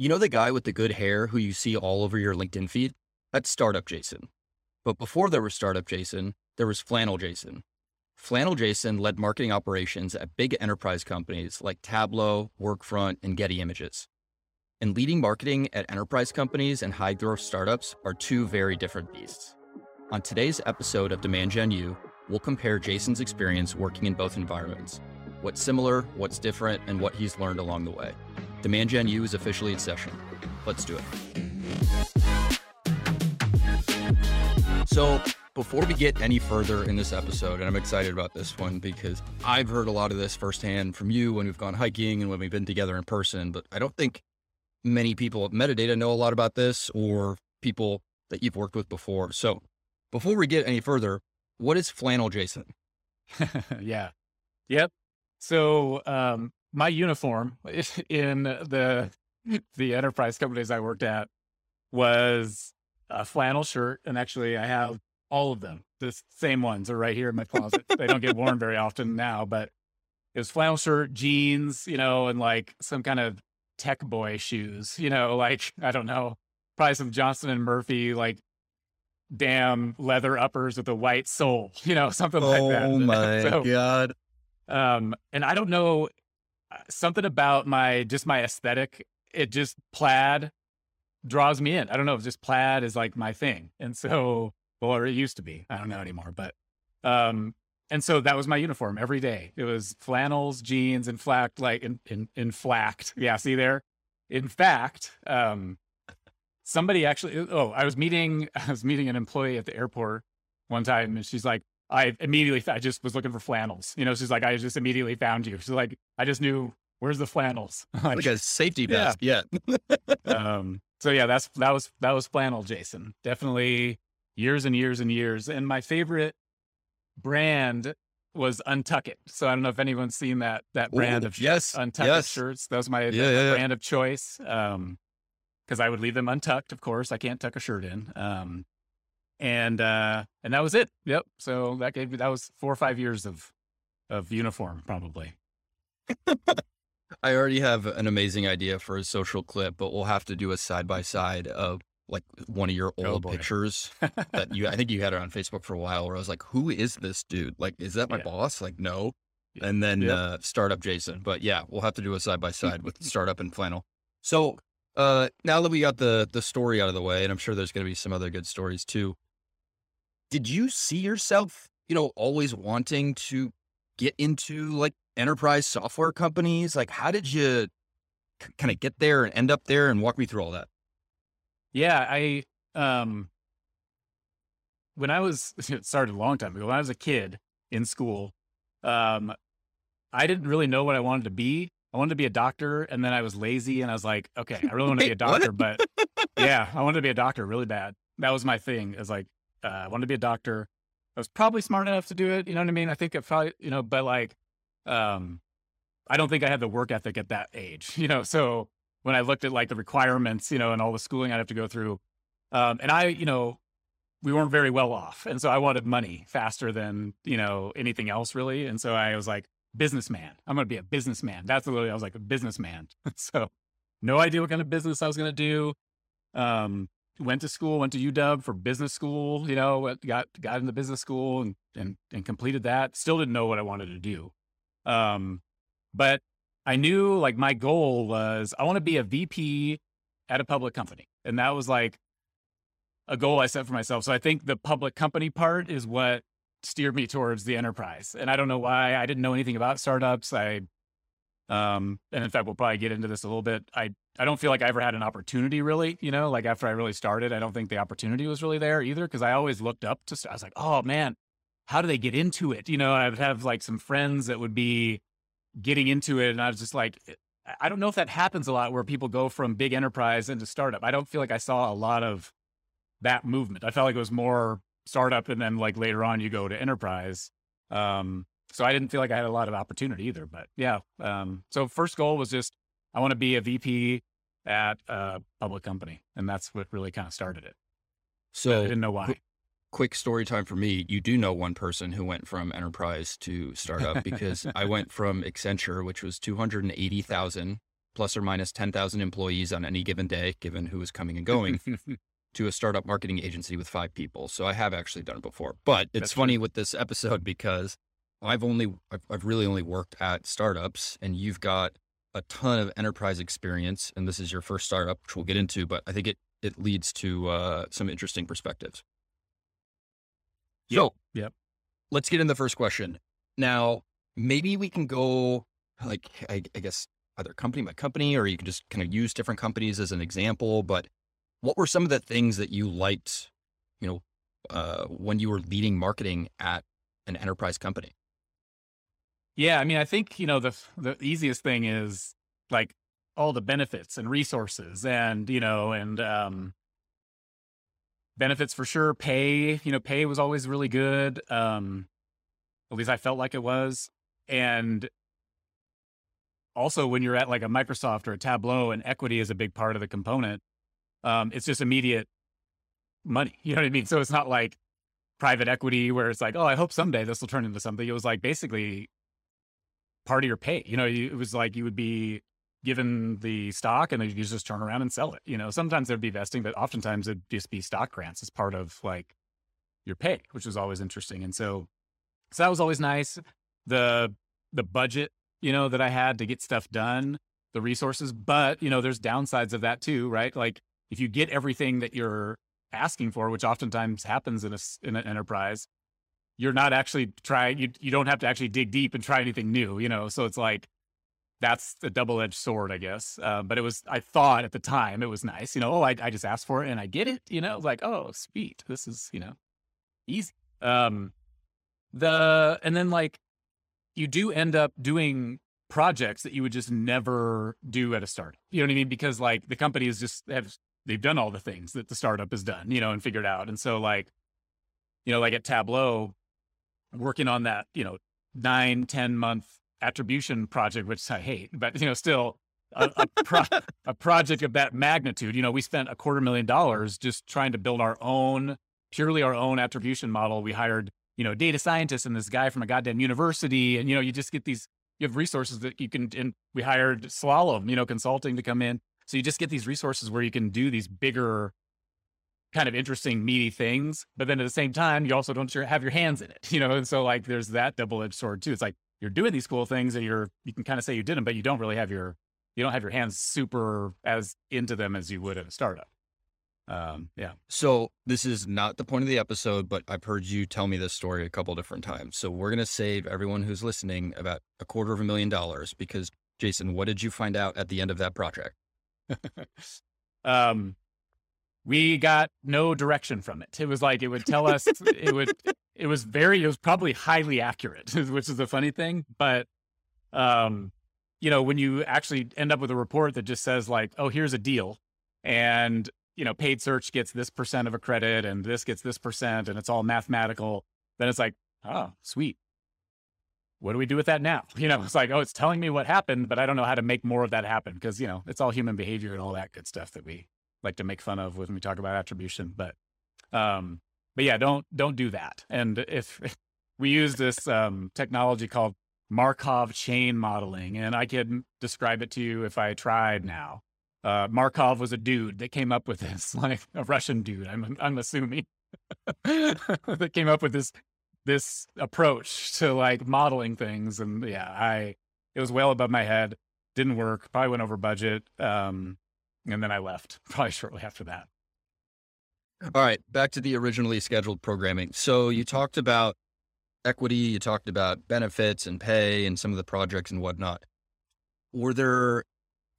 You know the guy with the good hair who you see all over your LinkedIn feed? That's Startup Jason. But before there was Startup Jason, there was Flannel Jason. Flannel Jason led marketing operations at big enterprise companies like Tableau, Workfront, and Getty Images. And leading marketing at enterprise companies and high-growth startups are two very different beasts. On today's episode of Demand Gen U, we'll compare Jason's experience working in both environments, what's similar, what's different, and what he's learned along the way. Demand Gen U is officially in session. Let's do it. So before we get any further in this episode, and I'm excited about this one because I've heard a lot of this firsthand from you when we've gone hiking and when we've been together in person, but I don't think many people at Metadata know a lot about this, or people that you've worked with before. So before we get any further, what is Flannel Jason? Yeah. Yep. So my uniform in the enterprise companies I worked at was a flannel shirt. And actually I have all of them. The same ones are right here in my closet. They don't get worn very often now, but it was flannel shirt, jeans, you know, and like some kind of tech boy shoes, you know, like, I don't know, probably some Johnson and Murphy, like damn leather uppers with a white sole, you know, something like that. Oh my God. And I don't know, something about my aesthetic, it just plaid draws me in. I don't know if just plaid is like my thing. And so, or it used to be, I don't know anymore, but, and so that was my uniform every day. It was flannels, jeans, and flacked, like in flacked. Yeah, see there? In fact, somebody actually, I was meeting an employee at the airport one time, and she's like, I just was looking for flannels. You know, she's like, I just immediately found you. She's like, I just knew, where's the flannels? Like a safety vest. Yeah. So yeah, that was Flannel Jason. Definitely years and years and years. And my favorite brand was Untuck It. So I don't know if anyone's seen that brand of yes, Untuck It shirts. That was my brand of choice. Cause I would leave them untucked. Of course I can't tuck a shirt in. And that was it. Yep. So that gave me, that was 4 or 5 years of uniform probably. I already have an amazing idea for a social clip, but we'll have to do a side-by-side of like one of your old pictures that I think you had it on Facebook for a while where I was like, who is this dude? Like, is that my boss? Like, no. And then, Startup Jason, but yeah, we'll have to do a side-by-side with Startup and Flannel. So, now that we got the story out of the way, and I'm sure there's going to be some other good stories too. Did you see yourself, you know, always wanting to get into like enterprise software companies? Like, how did you kind of get there and end up there, and walk me through all that? Yeah, I, it started a long time ago, when I was a kid in school, I didn't really know what I wanted to be. I wanted to be a doctor, and then I was lazy and I was like, okay, I really want to be a doctor, but yeah, I wanted to be a doctor really bad. That was my thing. It was like, I wanted to be a doctor. I was probably smart enough to do it. You know what I mean? I think I probably, you know, but like, I don't think I had the work ethic at that age, you know? So when I looked at like the requirements, you know, and all the schooling I'd have to go through, and I, you know, we weren't very well off. And so I wanted money faster than, you know, anything else really. And so I was like, businessman, I'm going to be a businessman. That's literally, I was like a businessman. So no idea what kind of business I was going to do. Went to school, went to UW for business school, you know, got into business school and completed that. Still didn't know what I wanted to do. But I knew like my goal was I want to be a VP at a public company. And that was like a goal I set for myself. So I think the public company part is what steered me towards the enterprise. And I don't know why. I didn't know anything about startups. And in fact, we'll probably get into this a little bit. I don't feel like I ever had an opportunity really, you know, like after I really started, I don't think the opportunity was really there either. Cause I always looked up to, I was like, oh man, how do they get into it? You know, I would have like some friends that would be getting into it. And I was just like, I don't know if that happens a lot where people go from big enterprise into startup. I don't feel like I saw a lot of that movement. I felt like it was more startup and then like later on you go to enterprise. So I didn't feel like I had a lot of opportunity either, but yeah. So first goal was just, I want to be a VP at a public company. And that's what really kind of started it. So I didn't know why. Quick story time for me. You do know one person who went from enterprise to startup because I went from Accenture, which was 280,000 plus or minus 10,000 employees on any given day, given who is coming and going, to a startup marketing agency with 5 people. So I have actually done it before, but it's funny with this episode because I've really only worked at startups, and you've got a ton of enterprise experience, and this is your first startup, which we'll get into, but I think it leads to some interesting perspectives. Yep. So let's get in the first question. Now, maybe we can go like, I guess either company by company, or you can just kind of use different companies as an example, but what were some of the things that you liked, you know, when you were leading marketing at an enterprise company? Yeah. I mean, I think, you know, the easiest thing is like all the benefits and resources and, you know, and, benefits for sure. Pay, you know, pay was always really good. At least I felt like it was. And also when you're at like a Microsoft or a Tableau, and equity is a big part of the component. It's just immediate money. You know what I mean? So it's not like private equity where it's like, oh, I hope someday this will turn into something. It was like basically part of your pay. You know, it was like you would be given the stock and then you just turn around and sell it. You know, sometimes there'd be vesting, but oftentimes it'd just be stock grants as part of like your pay, which was always interesting. And so that was always nice. The budget, you know, that I had to get stuff done, the resources, but you know, there's downsides of that too, right? Like if you get everything that you're asking for, which oftentimes happens in an enterprise, you're not actually trying, you don't have to actually dig deep and try anything new, you know? So it's like, that's a double-edged sword, I guess. But it was, I thought at the time it was nice, you know, oh, I just asked for it and I get it, you know, like, oh, sweet, this is, you know, easy. And then like, you do end up doing projects that you would just never do at a startup. You know what I mean? Because like the company is just, they've done all the things that the startup has done, you know, and figured out. And so like, you know, like at Tableau, working on that, you know, 9-10 month attribution project, which I hate, but you know, still a project of that magnitude, you know, we spent $250,000 just trying to build purely our own attribution model. We hired, you know, data scientists and this guy from a goddamn university. And, you know, you just get these, you have resources that you can, and we hired Slalom, you know, consulting to come in. So you just get these resources where you can do these bigger kind of interesting, meaty things. But then at the same time, you also don't have your hands in it, you know? And so like, there's that double-edged sword too. It's like, you're doing these cool things that you can kind of say you did them, but you don't really have your hands super as into them as you would at a startup. Yeah. So this is not the point of the episode, but I've heard you tell me this story a couple different times. So we're going to save everyone who's listening about $250,000 because Jason, what did you find out at the end of that project? We got no direction from it. It was like, it would tell us, it was probably highly accurate, which is a funny thing. But, you know, when you actually end up with a report that just says like, oh, here's a deal and, you know, paid search gets this % of a credit and this gets this % and it's all mathematical, then it's like, oh, sweet. What do we do with that now? You know, it's like, oh, it's telling me what happened, but I don't know how to make more of that happen. Cause you know, it's all human behavior and all that good stuff that we like to make fun of when we talk about attribution, but yeah, don't do that. And if we use this technology called Markov chain modeling, and I could describe it to you if I tried now. Markov was a dude that came up with this, like a Russian dude, I'm assuming, that came up with this approach to like modeling things. And yeah, it was well above my head, didn't work, probably went over budget. And then I left probably shortly after that. All right. Back to the originally scheduled programming. So you talked about equity, you talked about benefits and pay and some of the projects and whatnot. Were there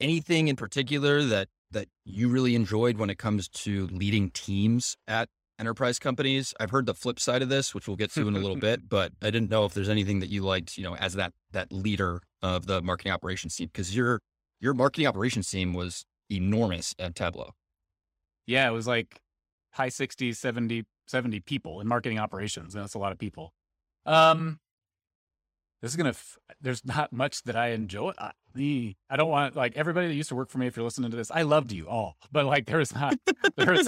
anything in particular that you really enjoyed when it comes to leading teams at enterprise companies? I've heard the flip side of this, which we'll get to in a little bit, but I didn't know if there's anything that you liked, you know, as that leader of the marketing operations team, because your marketing operations team was enormous at Tableau. Yeah. It was like high 60s, 70 people in marketing operations. And that's a lot of people. There's not much that I enjoy. I don't want like everybody that used to work for me. If you're listening to this, I loved you all, but like we're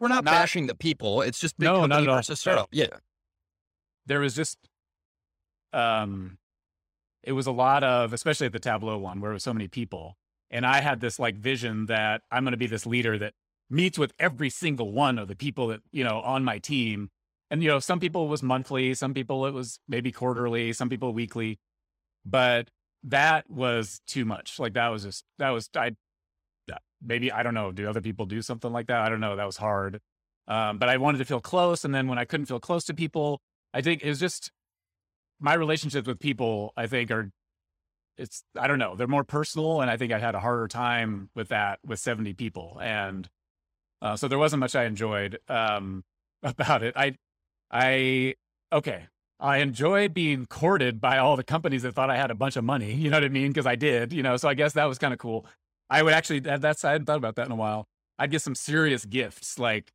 not bashing the people. It's just, no, not at all. Yeah. There was just, it was a lot of, especially at the Tableau one where it was so many people. And I had this like vision that I'm going to be this leader that meets with every single one of the people that, you know, on my team. And, you know, some people it was monthly, some people it was maybe quarterly, some people weekly, but that was too much. Like that was just, that was, maybe, I don't know, do other people do something like that? I don't know. That was hard. But I wanted to feel close. And then when I couldn't feel close to people, I think it was just my relationships with people, I think are, it's, I don't know, they're more personal. And I think I had a harder time with that with 70 people. And so there wasn't much I enjoyed about it. I enjoyed being courted by all the companies that thought I had a bunch of money, you know what I mean? Because I did, you know, so I guess that was kind of cool. I would actually, I hadn't thought about that in a while. I'd get some serious gifts, like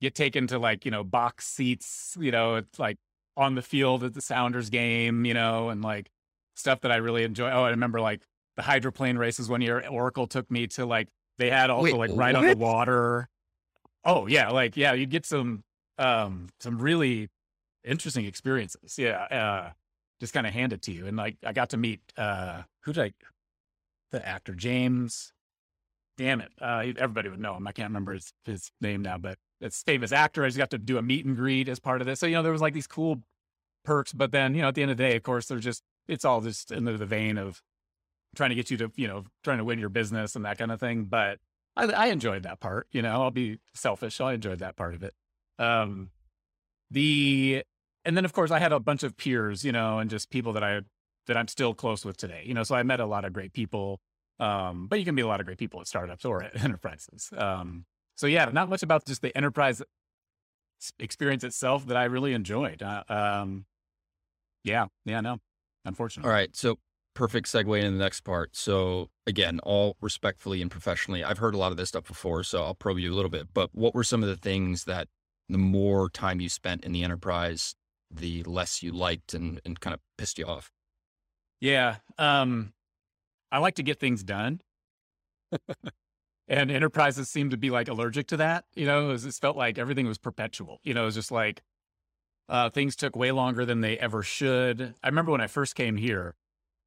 get taken to like, you know, box seats, you know, it's like on the field at the Sounders game, you know, and like stuff that I really enjoy. Oh, I remember like the hydroplane races one year, Oracle took me to like, they had also on the water. Oh yeah. Like, yeah, you'd get some really interesting experiences. Yeah. Just kind of handed to you. And like, I got to meet, the actor, James, damn it. Everybody would know him. I can't remember his name now, but it's famous actor. I just got to do a meet and greet as part of this. So, you know, there was like these cool perks, but then, you know, at the end of the day, of course, they're just, it's all just in the vein of trying to get you to, you know, trying to win your business and that kind of thing. But I enjoyed that part, you know, I'll be selfish. I enjoyed that part of it. And then of course I had a bunch of peers, you know, and just people that I'm still close with today, you know, so I met a lot of great people, but you can meet a lot of great people at startups or at enterprises. So yeah, not much about just the enterprise experience itself that I really enjoyed. No, unfortunately. All right. So perfect segue into the next part. So again, all respectfully and professionally, I've heard a lot of this stuff before, so I'll probe you a little bit, but what were some of the things that the more time you spent in the enterprise, the less you liked and kind of pissed you off? Yeah. I like to get things done and enterprises seem to be like allergic to that. You know, it felt like everything was perpetual, you know, it was just like, things took way longer than they ever should. I remember when I first came here,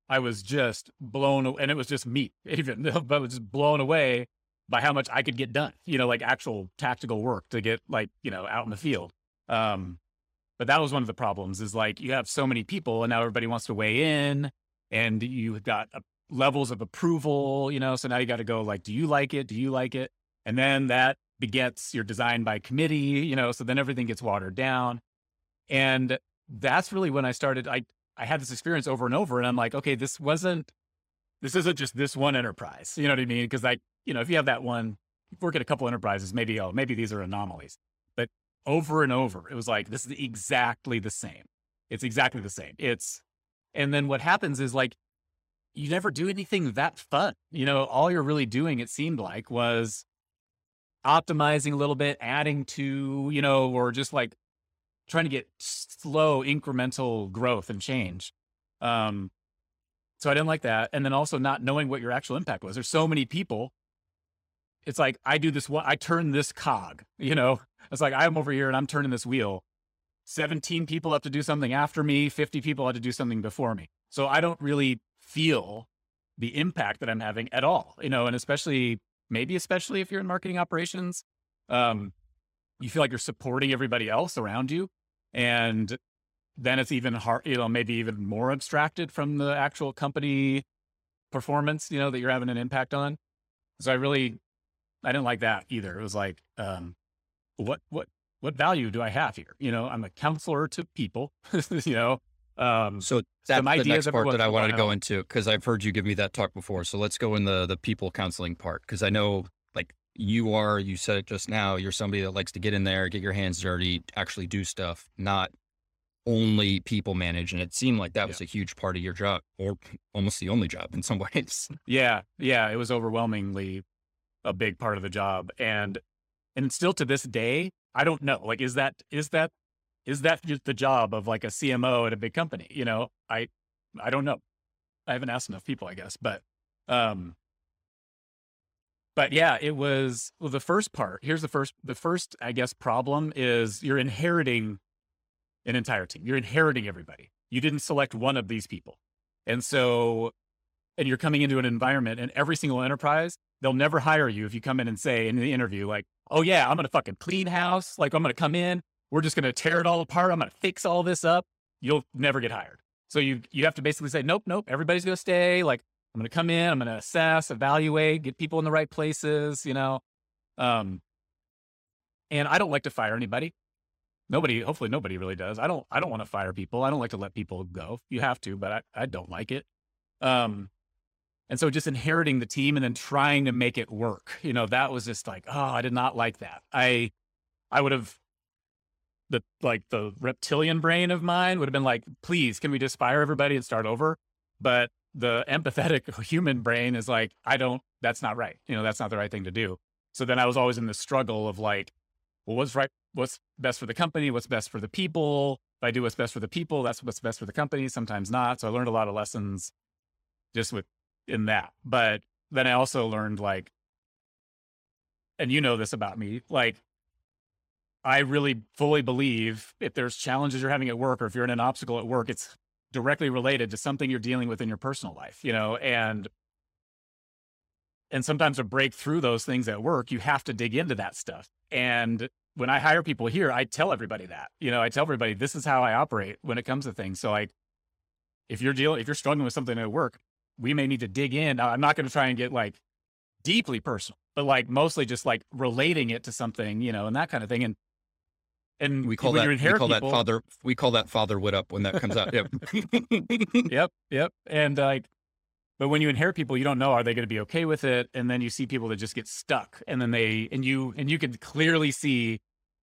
I was just blown away, and it was just me even, but I was just blown away by how much I could get done, you know, like actual tactical work to get like, you know, out in the field. But that was one of the problems is like, you have so many people and now everybody wants to weigh in and you've got levels of approval, you know, so now you got to go like, do you like it? Do you like it? And then that begets your design by committee, you know, so then everything gets watered down. And that's really when I started, I had this experience over and over and I'm like, okay, this isn't just this one enterprise, you know what I mean? Cause you know, if you have that one, you work at a couple enterprises, maybe these are anomalies. Over and over, it was like, this is exactly the same. It's exactly the same. And then what happens is like, you never do anything that fun. You know, all you're really doing, it seemed like, was optimizing a little bit, adding to, you know, or just like trying to get slow incremental growth and change. So I didn't like that. And then also not knowing what your actual impact was. There's so many people. It's like, I do this one, I turn this cog, you know, it's like, I'm over here and I'm turning this wheel. 17 people have to do something after me, 50 people had to do something before me. So I don't really feel the impact that I'm having at all, you know, and especially if you're in marketing operations, you feel like you're supporting everybody else around you. And then it's even hard, you know, maybe even more abstracted from the actual company performance, you know, that you're having an impact on. So I didn't like that either. It was like, what value do I have here? You know, I'm a counselor to people, you know? So that's the next part that I wanted to go into, cause I've heard you give me that talk before. So let's go in the people counseling part. Cause I know like you said it just now, you're somebody that likes to get in there, get your hands dirty, actually do stuff, not only people manage. And it seemed like that was a huge part of your job, or almost the only job in some ways. Yeah. Yeah. It was overwhelmingly a big part of the job. And still to this day, I don't know, like, is that just the job of like a CMO at a big company? You know, I don't know. I haven't asked enough people, I guess, but yeah, it was, well, the first part, here's the first, I guess, problem is you're inheriting an entire team. You're inheriting everybody. You didn't select one of these people. And so, and you're coming into an environment, and every single enterprise, they'll never hire you if you come in and say in the interview, like, oh yeah, I'm going to fucking clean house. Like, I'm going to come in. We're just going to tear it all apart. I'm going to fix all this up. You'll never get hired. So you have to basically say, nope, nope. Everybody's going to stay. Like, I'm going to come in, I'm going to assess, evaluate, get people in the right places, you know? And I don't like to fire anybody. Nobody, hopefully nobody really does. I don't want to fire people. I don't like to let people go. You have to, but I don't like it. And so just inheriting the team and then trying to make it work, you know, that was just like, oh, I did not like that. I would have, the reptilian brain of mine would have been like, please, can we just fire everybody and start over? But the empathetic human brain is like, that's not right. You know, that's not the right thing to do. So then I was always in this struggle of like, well, what's right? What's best for the company? What's best for the people? If I do what's best for the people, that's what's best for the company, sometimes not. So I learned a lot of lessons just in that. But then I also learned, like, and you know this about me, like, I really fully believe if there's challenges you're having at work, or if you're in an obstacle at work, it's directly related to something you're dealing with in your personal life, you know, and sometimes to break through those things at work, you have to dig into that stuff. And when I hire people here, I tell everybody that, you know, I tell everybody, this is how I operate when it comes to things. So like, if you're struggling with something at work, we may need to dig in. Now, I'm not going to try and get like deeply personal, but like mostly just like relating it to something, you know, and that kind of thing. And we call that fatherhood up when that comes out. Yep. Yep. Yep. And like, but when you inherit people, you don't know, are they going to be okay with it? And then you see people that just get stuck, and then you can clearly see,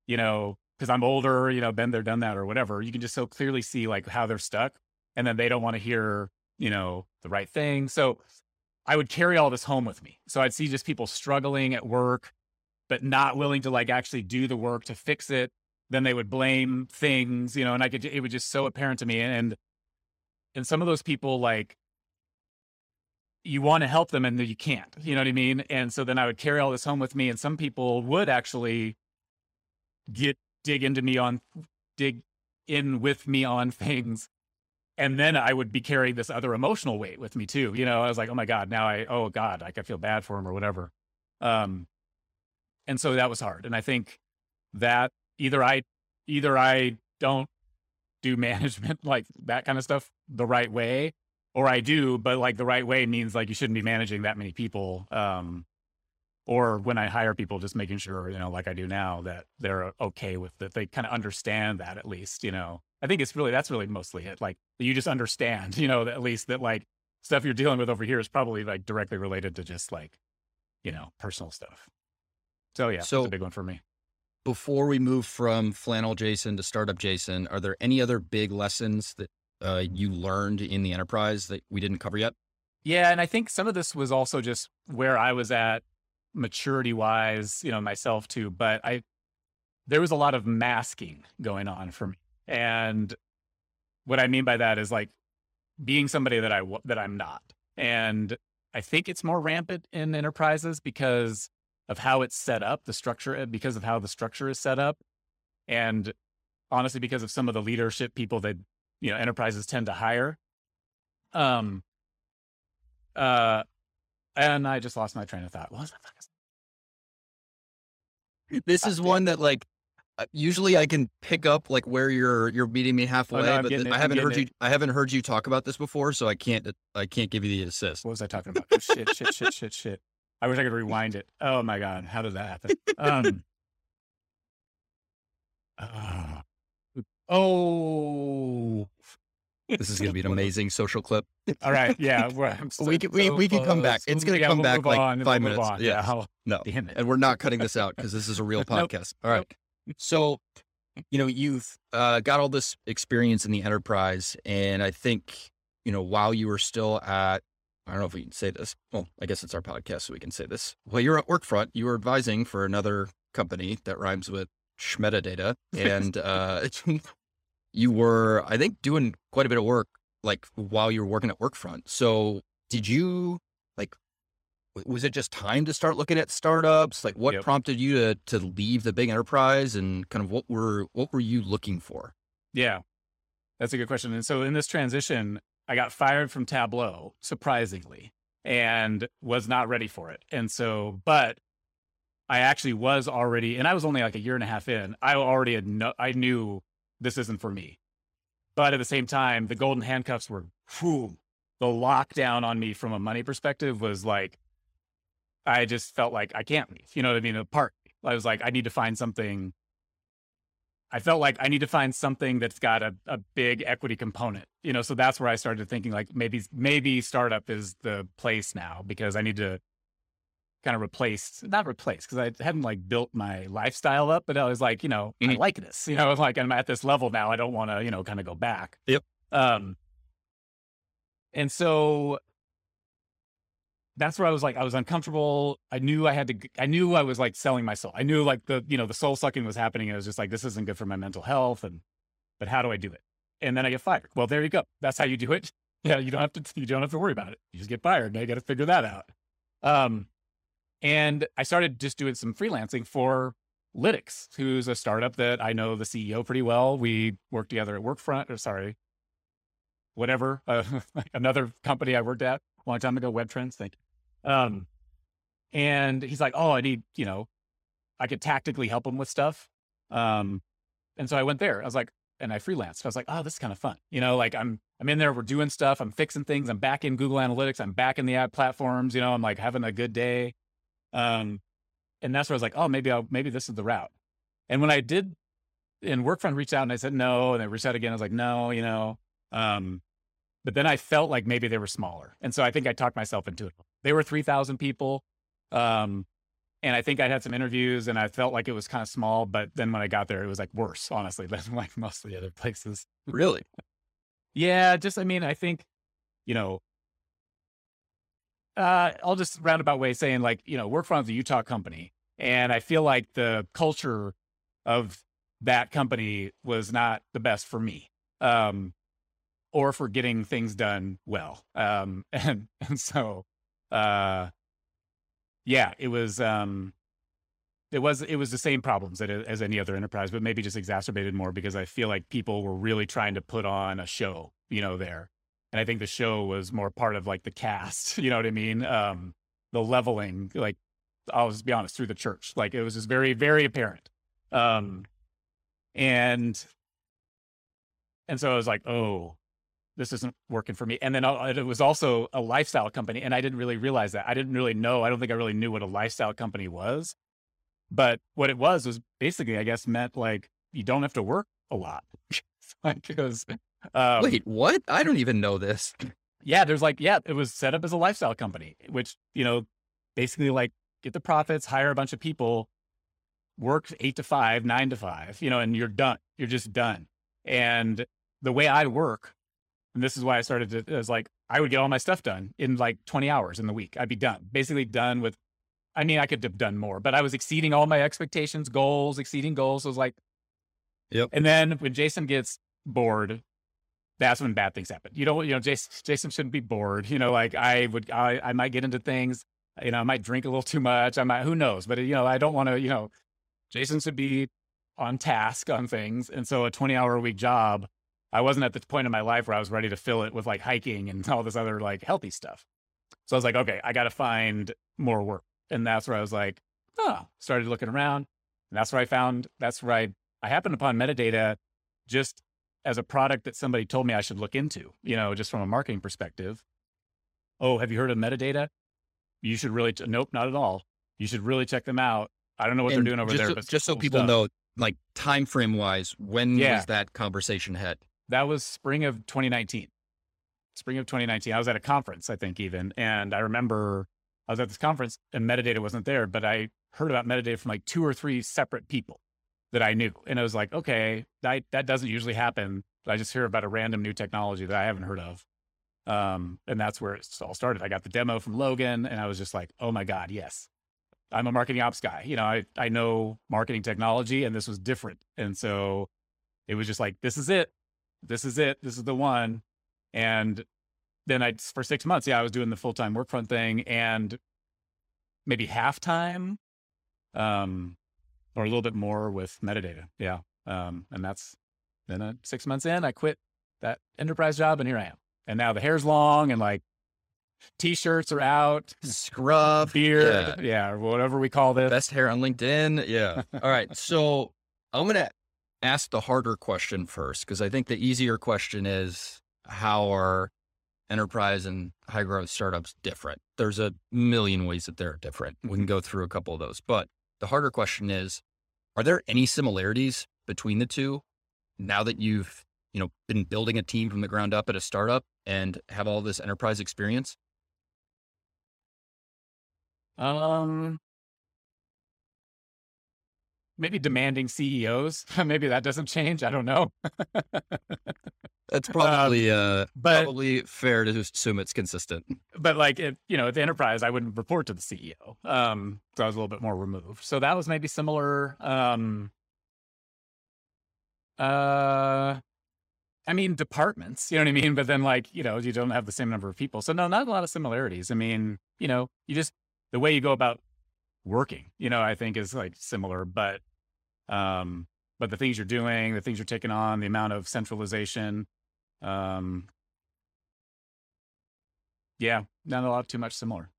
you know, cause I'm older, you know, been there, done that or whatever. You can just so clearly see like how they're stuck, and then they don't want to hear, you know, the right thing. So I would carry all this home with me. So I'd see just people struggling at work, but not willing to like actually do the work to fix it. Then they would blame things, you know, and it was just so apparent to me. And some of those people, like, you want to help them and you can't, you know what I mean? And so then I would carry all this home with me. And some people would actually dig in with me on things. And then I would be carrying this other emotional weight with me too. You know, I was like, oh my God, I feel bad for him or whatever. And so that was hard. And I think that either I don't do management, like that kind of stuff, the right way, or I do, but like the right way means like you shouldn't be managing that many people. Or when I hire people, just making sure, you know, like I do now, that they're okay with that. They kind of understand that at least, you know, I think that's really mostly it. Like you just understand, you know, that at least that like stuff you're dealing with over here is probably like directly related to just like, you know, personal stuff. So yeah, that's a big one for me. Before we move from Flannel Jason to Startup Jason, are there any other big lessons that you learned in the enterprise that we didn't cover yet? Yeah. And I think some of this was also just where I was at maturity wise, you know, myself too, but there was a lot of masking going on for me. And what I mean by that is like being somebody that I'm not. And I think it's more rampant in enterprises because of how it's set up, the structure, because of how the structure is set up. And honestly, because of some of the leadership people that, you know, enterprises tend to hire. And I just lost my train of thought. What was that? This is one that like, usually I can pick up like where you're meeting me halfway, but I haven't heard you talk about this before, so I can't give you the assist. What was I talking about? Shit. I wish I could rewind it. Oh my God. How did that happen? This is going to be an amazing social clip. All right. Yeah. We can come back. It's going to come back like 5 minutes. Yeah. No, damn it. And we're not cutting this out because this is a real podcast. All right. So, you know, you've got all this experience in the enterprise, and I think, you know, while you were still at, I don't know if we can say this. Well, I guess it's our podcast, so we can say this. Well, you're at Workfront. You were advising for another company that rhymes with Schmetadata. And you were, I think, doing quite a bit of work, like while you were working at Workfront. So did you, like, was it just time to start looking at startups? Like what prompted you to leave the big enterprise, and kind of what were you looking for? Yeah, that's a good question. And so in this transition, I got fired from Tableau, surprisingly, and was not ready for it. And so, but I actually was already, and I was only like a year and a half in, I already had, I knew this isn't for me. But at the same time, the golden handcuffs were, whew, the lockdown on me from a money perspective was like, I just felt like I can't leave, you know what I mean? Apart, I was like, I need to find something. I felt like I need to find something that's got a big equity component, you know? So that's where I started thinking like, maybe startup is the place now, because I need to kind of replace, not replace, because I hadn't like built my lifestyle up, but I was like, you know, I like this, you know, like I'm at this level now, I don't want to, you know, kind of go back. Yep. And so that's where I was like, I was uncomfortable. I knew I had to, I knew I was like selling my soul. I knew like the, you know, the soul sucking was happening. I was just like, this isn't good for my mental health. And, but how do I do it? And then I get fired. Well, there you go. That's how you do it. Yeah. You don't have to worry about it. You just get fired. Now you got to figure that out. And I started just doing some freelancing for Lytics, who's a startup that I know the CEO pretty well. We worked together at Workfront, or sorry, whatever, another company I worked at a long time ago, Webtrends, thank you. And he's like, oh, I need, you know, I could tactically help him with stuff. And so I went there, I was like, and I freelanced. I was like, oh, this is kind of fun. You know, like I'm in there, we're doing stuff, I'm fixing things. I'm back in Google Analytics. I'm back in the ad platforms, you know, I'm like having a good day. And that's where I was like, oh, maybe this is the route. And when I did, and Workfront reached out and I said, no, and they reached out again. I was like, no, you know, but then I felt like maybe they were smaller. And so I think I talked myself into it. They were 3,000 people. And I think I'd had some interviews and I felt like it was kind of small, but then when I got there, it was like worse, honestly, than like most of the other places. Really? Yeah. Just, I mean, I think, you know, I'll just roundabout way saying like, you know, Workfront is a Utah company. And I feel like the culture of that company was not the best for me. Or for getting things done well. And so, yeah, it was the same problems as any other enterprise, but maybe just exacerbated more because I feel like people were really trying to put on a show, you know, there. And I think the show was more part of like the cast, you know what I mean? The leveling, like, I'll just be honest, through the church, like it was just very, very apparent. And so I was like, oh, this isn't working for me. And then it was also a lifestyle company. And I didn't really realize that. I didn't really know. I don't think I really knew what a lifestyle company was, but what it was basically, I guess, meant like, you don't have to work a lot. Like, it was, wait, what? I don't even know this. Yeah. There's like, yeah, it was set up as a lifestyle company, which, you know, basically like get the profits, hire a bunch of people, work 8 to 5, 9 to 5, you know, and you're done. You're just done. And the way I work, and this is why I started to, it was like, I would get all my stuff done in like 20 hours in the week. I'd be done, basically done with, I mean, I could have done more, but I was exceeding all my expectations, goals, exceeding goals. So it was like, yep. And then when Jason gets bored, that's when bad things happen. You don't, you know, Jason shouldn't be bored. You know, like I might get into things, you know, I might drink a little too much. I might, who knows, but you know, I don't want to, you know, Jason should be on task on things. And so a 20-hour-a-week job, I wasn't at the point in my life where I was ready to fill it with like hiking and all this other like healthy stuff. So I was like, okay, I got to find more work. And that's where I was like, oh, started looking around. And that's where I found, that's where I happened upon Metadata just as a product that somebody told me I should look into, you know, just from a marketing perspective. Oh, have you heard of Metadata? You should really, nope, not at all. You should really check them out. I don't know what they're doing over there. But just so people know, like time frame wise, when was that conversation had? That was spring of 2019. Spring of 2019. I was at a conference, I think even. And I remember I was at this conference and Metadata wasn't there, but I heard about Metadata from like 2 or 3 separate people that I knew. And I was like, okay, that doesn't usually happen. But I just hear about a random new technology that I haven't heard of. And that's where it all started. I got the demo from Logan and I was just like, oh my God, yes. I'm a marketing ops guy. You know, I know marketing technology and this was different. And so it was just like, this is it. This is it. This is the one. And then for 6 months, I was doing the full-time Workfront thing and maybe half-time or a little bit more with Metadata. Yeah. And that's, then 6 months in, I quit that enterprise job and here I am. and now the hair's long and like t-shirts are out, scrub, beard, yeah, or whatever we call this. Best hair on LinkedIn. Yeah. All right. So I'm going to ask the harder question first, because I think the easier question is, how are enterprise and high growth startups different? There's a million ways that they're different. We can go through a couple of those, but the harder question is, are there any similarities between the two now that you've, you know, been building a team from the ground up at a startup and have all this enterprise experience? Maybe demanding CEOs. Maybe that doesn't change. I don't know. That's probably, probably fair to assume it's consistent. But like, it, you know, at the enterprise, I wouldn't report to the CEO. So I was a little bit more removed. So that was maybe similar. I mean, departments, you know what I mean? But then like, you know, you don't have the same number of people. So no, not a lot of similarities. I mean, you know, you just, the way you go about working, you know, I think is like similar, but the things you're doing, the things you're taking on, the amount of centralization, yeah, not a lot too much similar.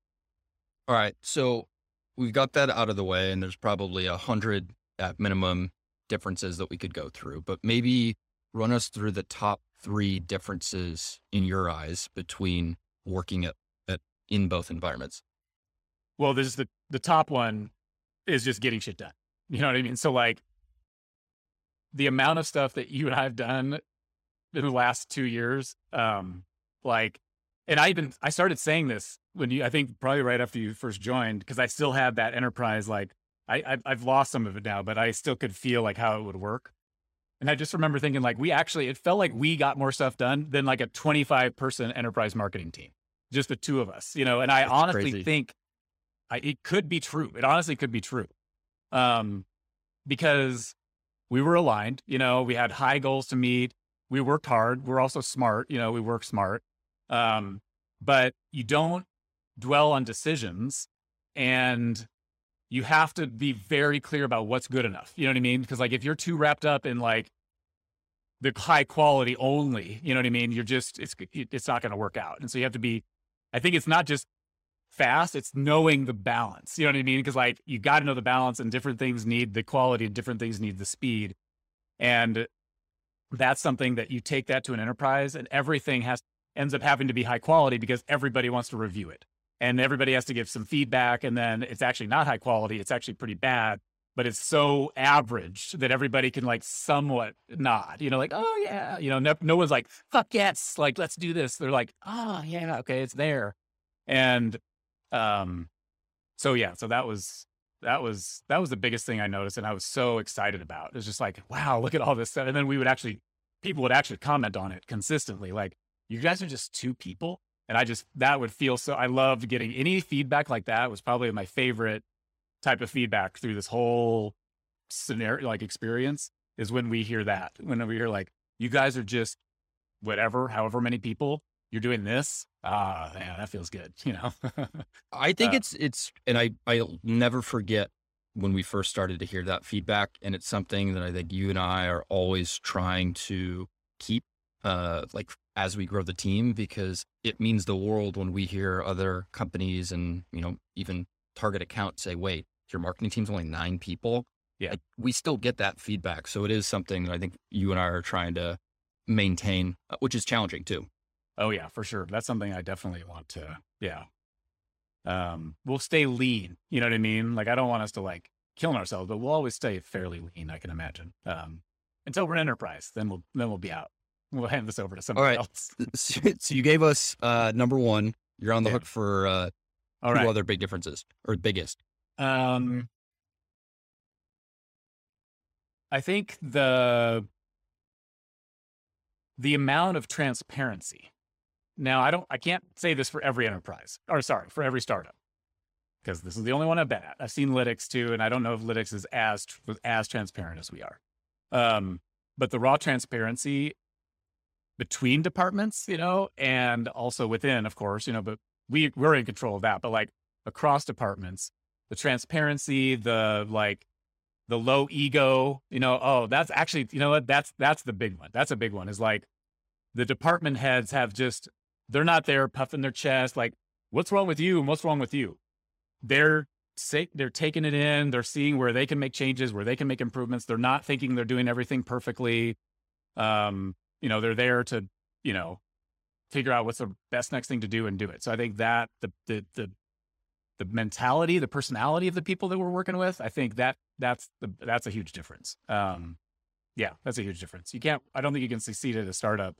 All right. So we've got that out of the way, and there's probably 100 at minimum differences that we could go through, but maybe run us through the top 3 differences in your eyes between working in both environments. Well, there's the top one is just getting shit done. You know what I mean? So like the amount of stuff that you and I've done in the last 2 years, like, and I started saying this when I think probably right after you first joined, cause I still had that enterprise. Like I've lost some of it now, but I still could feel like how it would work. And I just remember thinking like, it felt like we got more stuff done than like a 25-person enterprise marketing team, just the two of us, you know? And I That's honestly crazy. Think it could be true. It honestly could be true. Because we were aligned, you know, we had high goals to meet. We worked hard. We're also smart, you know, we work smart. But you don't dwell on decisions, and you have to be very clear about what's good enough. You know what I mean? Because like, if you're too wrapped up in like the high quality only, you know what I mean? You're just, it's not going to work out. And so you have to be, I think it's not just fast, it's knowing the balance. You know what I mean? Because like, you got to know the balance, and different things need the quality and different things need the speed. And that's something that you take that to an enterprise, and everything ends up having to be high quality because everybody wants to review it and everybody has to give some feedback. And then it's actually not high quality. It's actually pretty bad, but it's so average that everybody can like somewhat nod, you know, like, oh yeah, you know, no one's like, fuck yes, like, let's do this. They're like, oh yeah, okay, it's there. And so yeah, so that was the biggest thing I noticed. And I was so excited about it. It was just like, wow, look at all this stuff. And then people would actually comment on it consistently. Like, you guys are just two people. And that would feel so, I loved getting any feedback like that. It was probably my favorite type of feedback through this whole scenario, like experience, is when we hear that, when we hear like, you guys are just whatever, however many people, you're doing this. Ah, man, that feels good. You know, I think I'll never forget when we first started to hear that feedback. And it's something that I think you and I are always trying to keep, like as we grow the team, because it means the world when we hear other companies and, you know, even target accounts say, wait, your marketing team's only 9 people. Yeah. We still get that feedback. So it is something that I think you and I are trying to maintain, which is challenging too. Oh yeah, for sure. That's something I definitely want to, yeah. We'll stay lean, you know what I mean? Like, I don't want us to like killing ourselves, but we'll always stay fairly lean, I can imagine. Until we're an enterprise, then we'll be out. We'll hand this over to somebody else. So you gave us, number one, you're on the hook for, two other big differences, or biggest. I think the amount of transparency. Now, I can't say this for every enterprise, or sorry, for every startup, because this is the only one I've been at. I've seen Lytics too, and I don't know if Lytics is as transparent as we are. But the raw transparency between departments, you know, and also within, of course, you know, but we're in control of that. But like across departments, the transparency, the low ego, you know, oh, that's actually, you know what, that's the big one. That's a big one, is like the department heads have just They're not there puffing their chest, like, what's wrong with you and what's wrong with you? They're taking it in. They're seeing where they can make changes, where they can make improvements. They're not thinking they're doing everything perfectly. They're there to, figure out what's the best next thing to do and do it. So I think that the mentality, the personality of the people that we're working with, I think that's a huge difference. Yeah, that's a huge difference. I don't think you can succeed at a startup.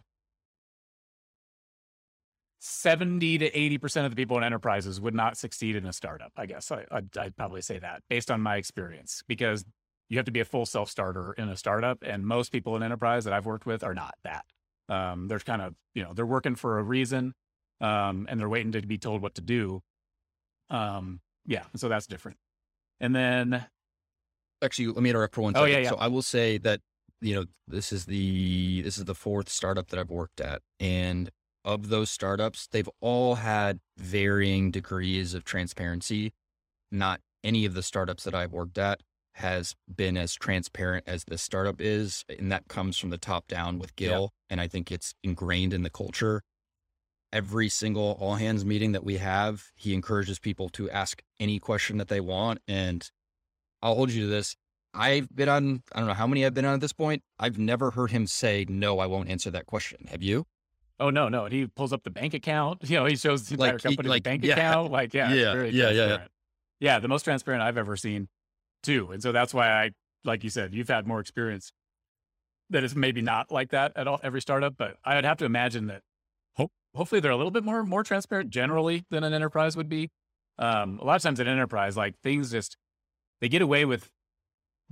70 to 80% of the people in enterprises would not succeed in a startup, I guess. I'd probably say that based on my experience, because you have to be a full self-starter in a startup. And most people in enterprise that I've worked with are not that. They're kind of, they're working for a reason, and they're waiting to be told what to do. Yeah, so that's different. And then... Actually, let me interrupt for 1 second. Oh, yeah. So I will say that, this is the fourth startup that I've worked at. And of those startups, they've all had varying degrees of transparency. Not any of the startups that I've worked at has been as transparent as this startup is. And that comes from the top down with Gil. Yep. And I think it's ingrained in the culture. Every single all hands meeting that we have, he encourages people to ask any question that they want. And I'll hold you to this. I've been on, I don't know how many I've been on at this point. I've never heard him say, no, I won't answer that question. Have you? Oh, no. And he pulls up the bank account. He shows the entire company the bank account. Yeah, the most transparent I've ever seen too. And so that's why I, like you said, you've had more experience that is maybe not like that at all, every startup, but I would have to imagine that hopefully they're a little bit more transparent generally than an enterprise would be. A lot of times at enterprise, things just, they get away with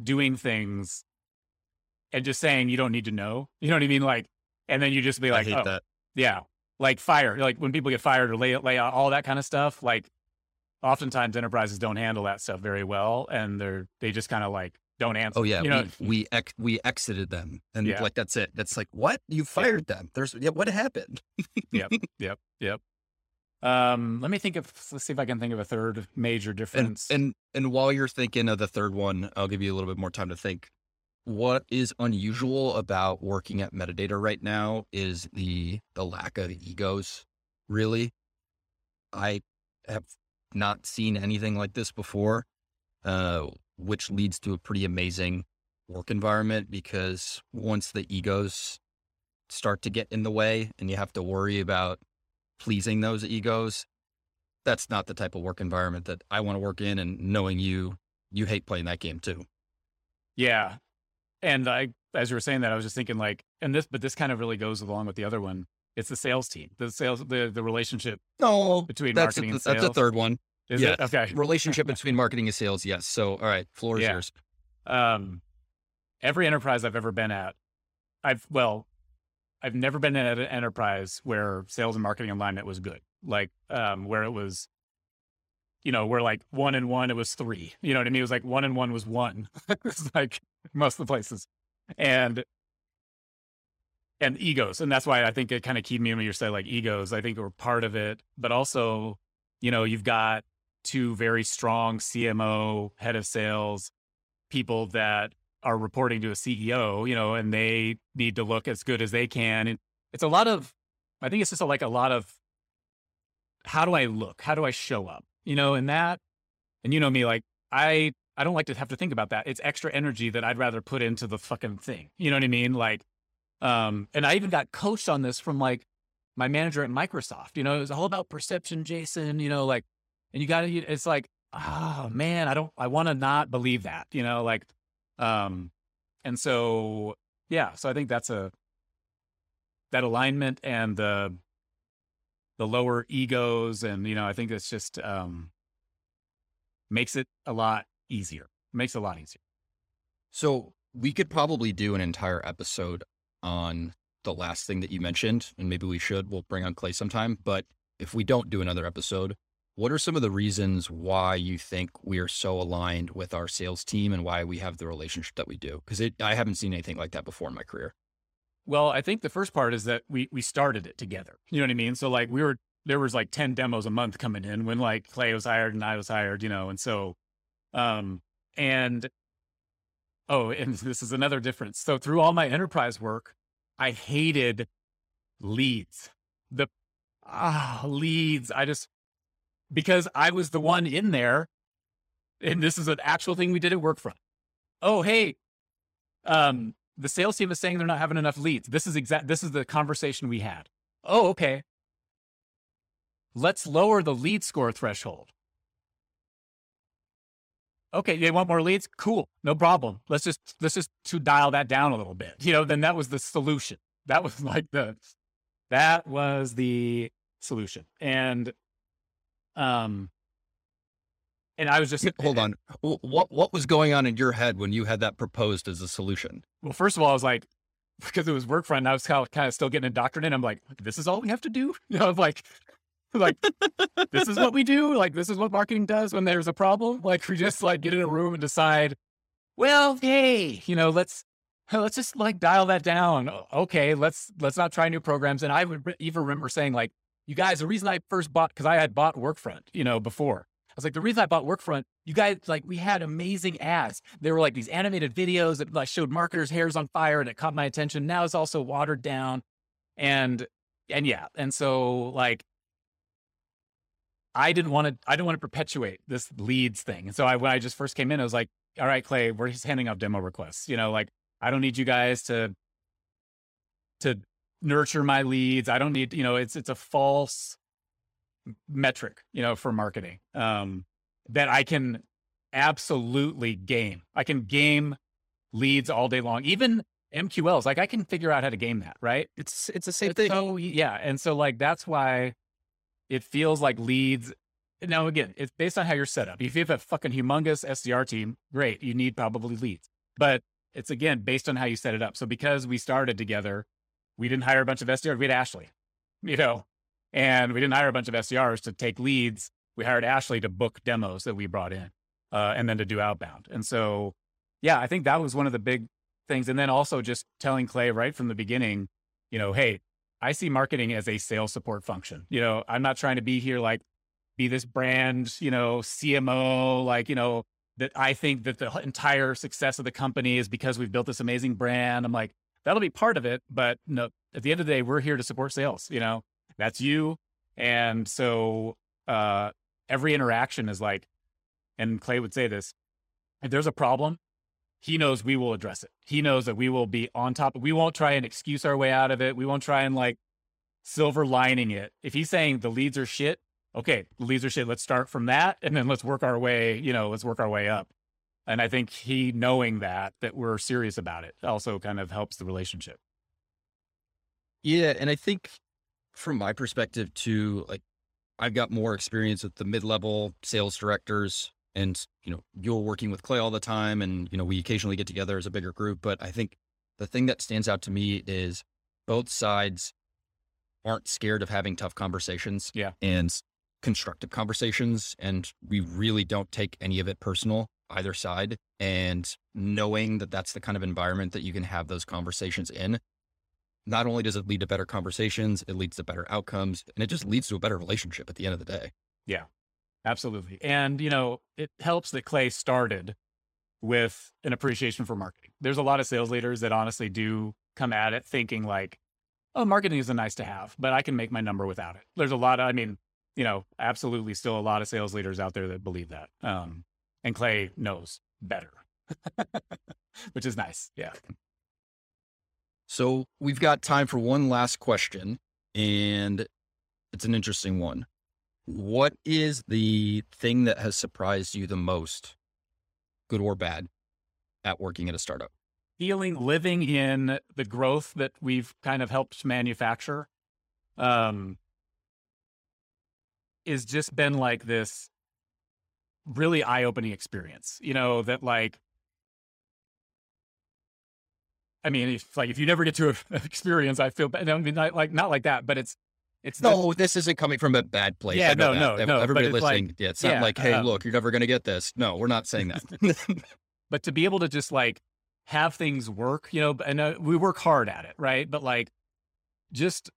doing things and just saying, you don't need to know. You know what I mean? And then you just be like, that. Yeah, fire. When people get fired or lay out, all that kind of stuff, oftentimes enterprises don't handle that stuff very well. And they just kind of don't answer. Oh yeah. We exited them and that's it. That's what? You fired them. What happened? Yep. Let's see if I can think of a third major difference. And while you're thinking of the third one, I'll give you a little bit more time to think. What is unusual about working at Metadata right now is the lack of egos, really. I have not seen anything like this before, which leads to a pretty amazing work environment, because once the egos start to get in the way and you have to worry about pleasing those egos, that's not the type of work environment that I want to work in. And knowing you hate playing that game too. Yeah. And as you were saying that, I was just thinking this kind of really goes along with the other one. It's the sales team, the relationship between marketing and sales. That's the third one. Is it? Okay. Relationship between marketing and sales. Yes. So, all right, floor is yours. Every enterprise I've ever been at, I've never been at an enterprise where sales and marketing alignment was good. Where it was, where 1 and 1, it was 3, you know what I mean? It was 1 and 1 was 1. It's most of the places and egos. And that's why I think it kind of keyed me when you said egos, I think were part of it, but also, you've got two very strong CMO, head of sales people that are reporting to a CEO, and they need to look as good as they can. And it's I think it's just a lot of, how do I look? How do I show up? And that, and me, I don't like to have to think about that. It's extra energy that I'd rather put into the fucking thing. You know what I mean? And I even got coached on this from my manager at Microsoft, it was all about perception, Jason, and you gotta, it's oh man, I want to not believe that, and so, yeah, so I think that's that alignment and the lower egos. And, I think that's just, makes it a lot easier, So we could probably do an entire episode on the last thing that you mentioned, and maybe we should, we'll bring on Clay sometime, but if we don't do another episode, what are some of the reasons why you think we are so aligned with our sales team and why we have the relationship that we do? Because I haven't seen anything like that before in my career. Well, I think the first part is that we started it together. You know what I mean? So there was 10 demos a month coming in when Clay was hired and I was hired, and so, and this is another difference. So through all my enterprise work, I hated leads. leads. Because I was the one in there, and this is an actual thing we did at Workfront. Oh, hey, the sales team is saying they're not having enough leads. This is the conversation we had. Oh, okay. Let's lower the lead score threshold. Okay, they want more leads? Cool, no problem. Let's just to dial that down a little bit. You know, then that was the solution. That was the solution. And I was just... Hold on. What was going on in your head when you had that proposed as a solution? Well, first of all, I was like, because it was Workfront, I was kind of still getting indoctrinated. I'm like, this is all we have to do? You know, I'm like, this is what we do. Like, this is what marketing does when there's a problem. Like, we just like get in a room and decide, well, hey, you know, let's just like dial that down. Okay. Let's not try new programs. And I would even remember saying like, you guys, the reason I first bought, cause I had bought Workfront, you know, before, I was like, the reason I bought Workfront, you guys, like we had amazing ads. There were like these animated videos that like showed marketers' hairs on fire and it caught my attention. Now it's also watered down and yeah. And so like, I didn't want to perpetuate this leads thing. And so when I just first came in, I was like, all right, Clay, we're just handing out demo requests. You know, like I don't need you guys to nurture my leads. I don't need, you know, it's a false metric, you know, for marketing, that I can absolutely game. I can game leads all day long. Even MQLs, like I can figure out how to game that, right? It's the same thing. So, yeah. And so like, that's why it feels like leads. Now, again, it's based on how you're set up. If you have a fucking humongous SDR team, great. You need probably leads, but it's again, based on how you set it up. So because we started together, we didn't hire a bunch of SDRs. We had Ashley, you know, and we didn't hire a bunch of SDRs to take leads. We hired Ashley to book demos that we brought in, and then to do outbound. And so, yeah, I think that was one of the big things. And then also just telling Clay right from the beginning, you know, hey, I see marketing as a sales support function. You know, I'm not trying to be here, like be this brand, you know, CMO, like, you know, that I think that the entire success of the company is because we've built this amazing brand. I'm like, that'll be part of it, but no, at the end of the day, we're here to support sales, you know, that's you. And so, every interaction is like, and Clay would say this, if there's a problem, he knows we will address it. He knows that we will be on top. We won't try and excuse our way out of it. We won't try and like silver lining it. If he's saying the leads are shit, okay, the leads are shit. Let's start from that. And then let's work our way, you know, let's work our way up. And I think he knowing that we're serious about it also kind of helps the relationship. Yeah. And I think from my perspective too, like I've got more experience with the mid-level sales directors. And, you know, you're working with Clay all the time and, you know, we occasionally get together as a bigger group, but I think the thing that stands out to me is both sides aren't scared of having tough conversations and constructive conversations. And we really don't take any of it personal, either side. And knowing that that's the kind of environment that you can have those conversations in, not only does it lead to better conversations, it leads to better outcomes and it just leads to a better relationship at the end of the day. Yeah. Absolutely. And, you know, it helps that Clay started with an appreciation for marketing. There's a lot of sales leaders that honestly do come at it thinking like, oh, marketing is a nice to have, but I can make my number without it. There's a lot of, I mean, you know, absolutely still a lot of sales leaders out there that believe that. And Clay knows better, which is nice. Yeah. So we've got time for one last question, and it's an interesting one. What is the thing that has surprised you the most, good or bad, at working at a startup? Living in the growth that we've kind of helped manufacture is just been like this really eye-opening experience, you know, that like, I mean, if you never get to experience, I feel bad. I mean, not like that, but it's no, this isn't coming from a bad place. Yeah, no. Everybody listening, like, it's not like, hey, look, you're never going to get this. No, we're not saying that. But to be able to just like have things work, you know, and we work hard at it, right? But like just,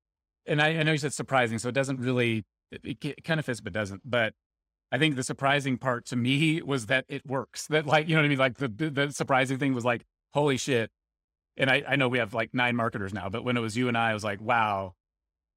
and I know you said surprising, so it doesn't really, it kind of fits, but doesn't. But I think the surprising part to me was that it works. That like, you know what I mean? Like the surprising thing was like, holy shit. And I know we have like 9 marketers now, but when it was you and I was like, wow.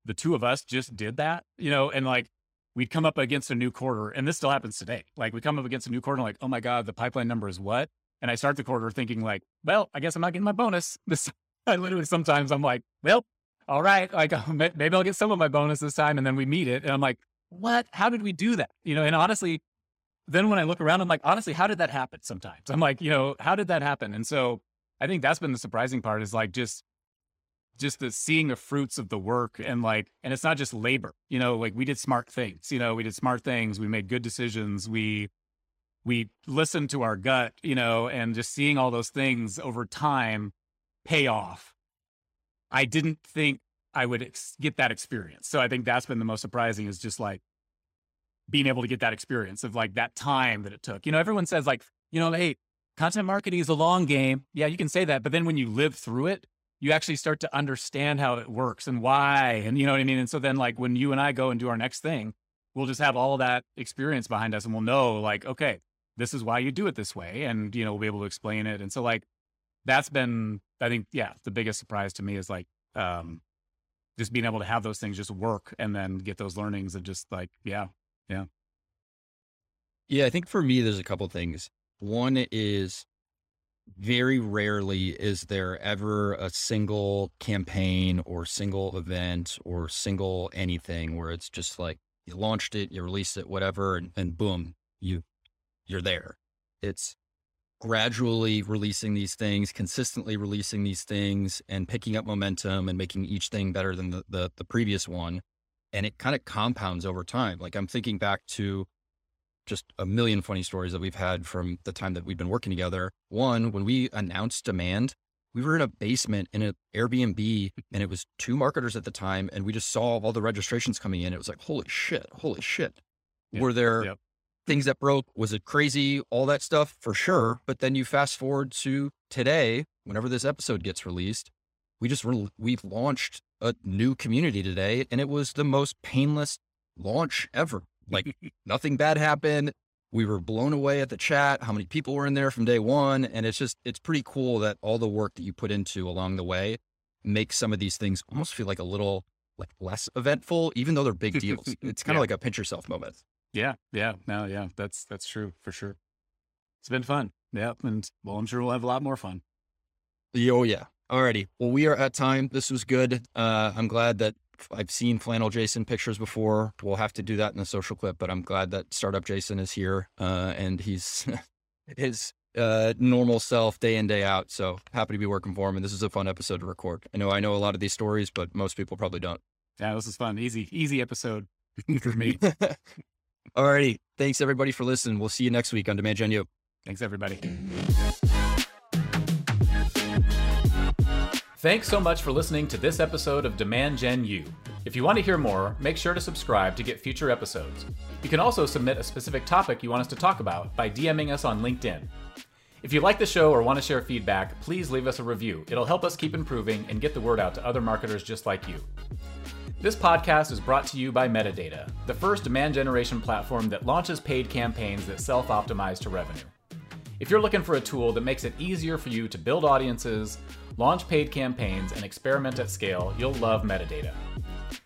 the two of us just did that, you know, and like we'd come up against a new quarter, and this still happens today. Like we come up against a new quarter and like, oh my God, the pipeline number is what? And I start the quarter thinking like, well, I guess I'm not getting my bonus. This, I literally, sometimes I'm like, well, all right, like maybe I'll get some of my bonus this time. And then we meet it. And I'm like, what, how did we do that? You know, and honestly, then when I look around, I'm like, honestly, how did that happen sometimes? I'm like, you know, how did that happen? And so I think that's been the surprising part is like, just the seeing the fruits of the work and like, and it's not just labor, you know, like we did smart things, you know, we did smart things. We made good decisions. We listened to our gut, you know, and just seeing all those things over time pay off. I didn't think I would get that experience. So I think that's been the most surprising is just like being able to get that experience of like that time that it took. You know, everyone says like, you know, hey, content marketing is a long game. Yeah, you can say that. But then when you live through it, you actually start to understand how it works and why, and you know what I mean? And so then like when you and I go and do our next thing, we'll just have all that experience behind us and we'll know like, okay, this is why you do it this way. And, you know, we'll be able to explain it. And so like, that's been, I think, yeah, the biggest surprise to me is like, just being able to have those things just work and then get those learnings and just like, yeah. I think for me, there's a couple of things. One is very rarely is there ever a single campaign or single event or single anything where it's just like you launched it, you released it, whatever, and boom, you're there. It's gradually releasing these things, consistently releasing these things and picking up momentum and making each thing better than the previous one. And it kind of compounds over time. Like I'm thinking back to just a million funny stories that we've had from the time that we've been working together. One, when we announced Demand, we were in a basement in an Airbnb and it was two marketers at the time. And we just saw all the registrations coming in. It was like, holy shit. Yeah. Were there... Yep. Things that broke, was it crazy? All that stuff for sure. But then you fast forward to today, whenever this episode gets released, we launched a new community today and it was the most painless launch ever. Like nothing bad happened. We were blown away at the chat, how many people were in there from day one. And it's just, it's pretty cool that all the work that you put into along the way makes some of these things almost feel like a little like less eventful, even though they're big deals. It's kind of like a pinch yourself moment. Yeah, that's true for sure. It's been fun. Yeah. And well, I'm sure we'll have a lot more fun. Oh yeah. Alrighty. Well, we are at time. This was good. I'm glad that I've seen Flannel Jason pictures before. We'll have to do that in a social clip, but I'm glad that Startup Jason is here. And he's his, normal self day in, day out. So happy to be working for him. And this is a fun episode to record. I know a lot of these stories, but most people probably don't. Yeah, this is fun. Easy episode for me. Alrighty. Thanks everybody for listening. We'll see you next week on Demand Gen U. Thanks everybody. Thanks so much for listening to this episode of Demand Gen U. If you want to hear more, make sure to subscribe to get future episodes. You can also submit a specific topic you want us to talk about by DMing us on LinkedIn. If you like the show or want to share feedback, please leave us a review. It'll help us keep improving and get the word out to other marketers just like you. This podcast is brought to you by Metadata, the first demand generation platform that launches paid campaigns that self-optimize to revenue. If you're looking for a tool that makes it easier for you to build audiences, launch paid campaigns, and experiment at scale, you'll love Metadata.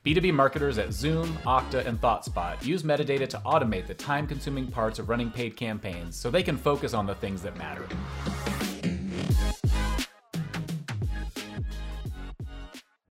B2B marketers at Zoom, Okta, and ThoughtSpot use Metadata to automate the time-consuming parts of running paid campaigns so they can focus on the things that matter.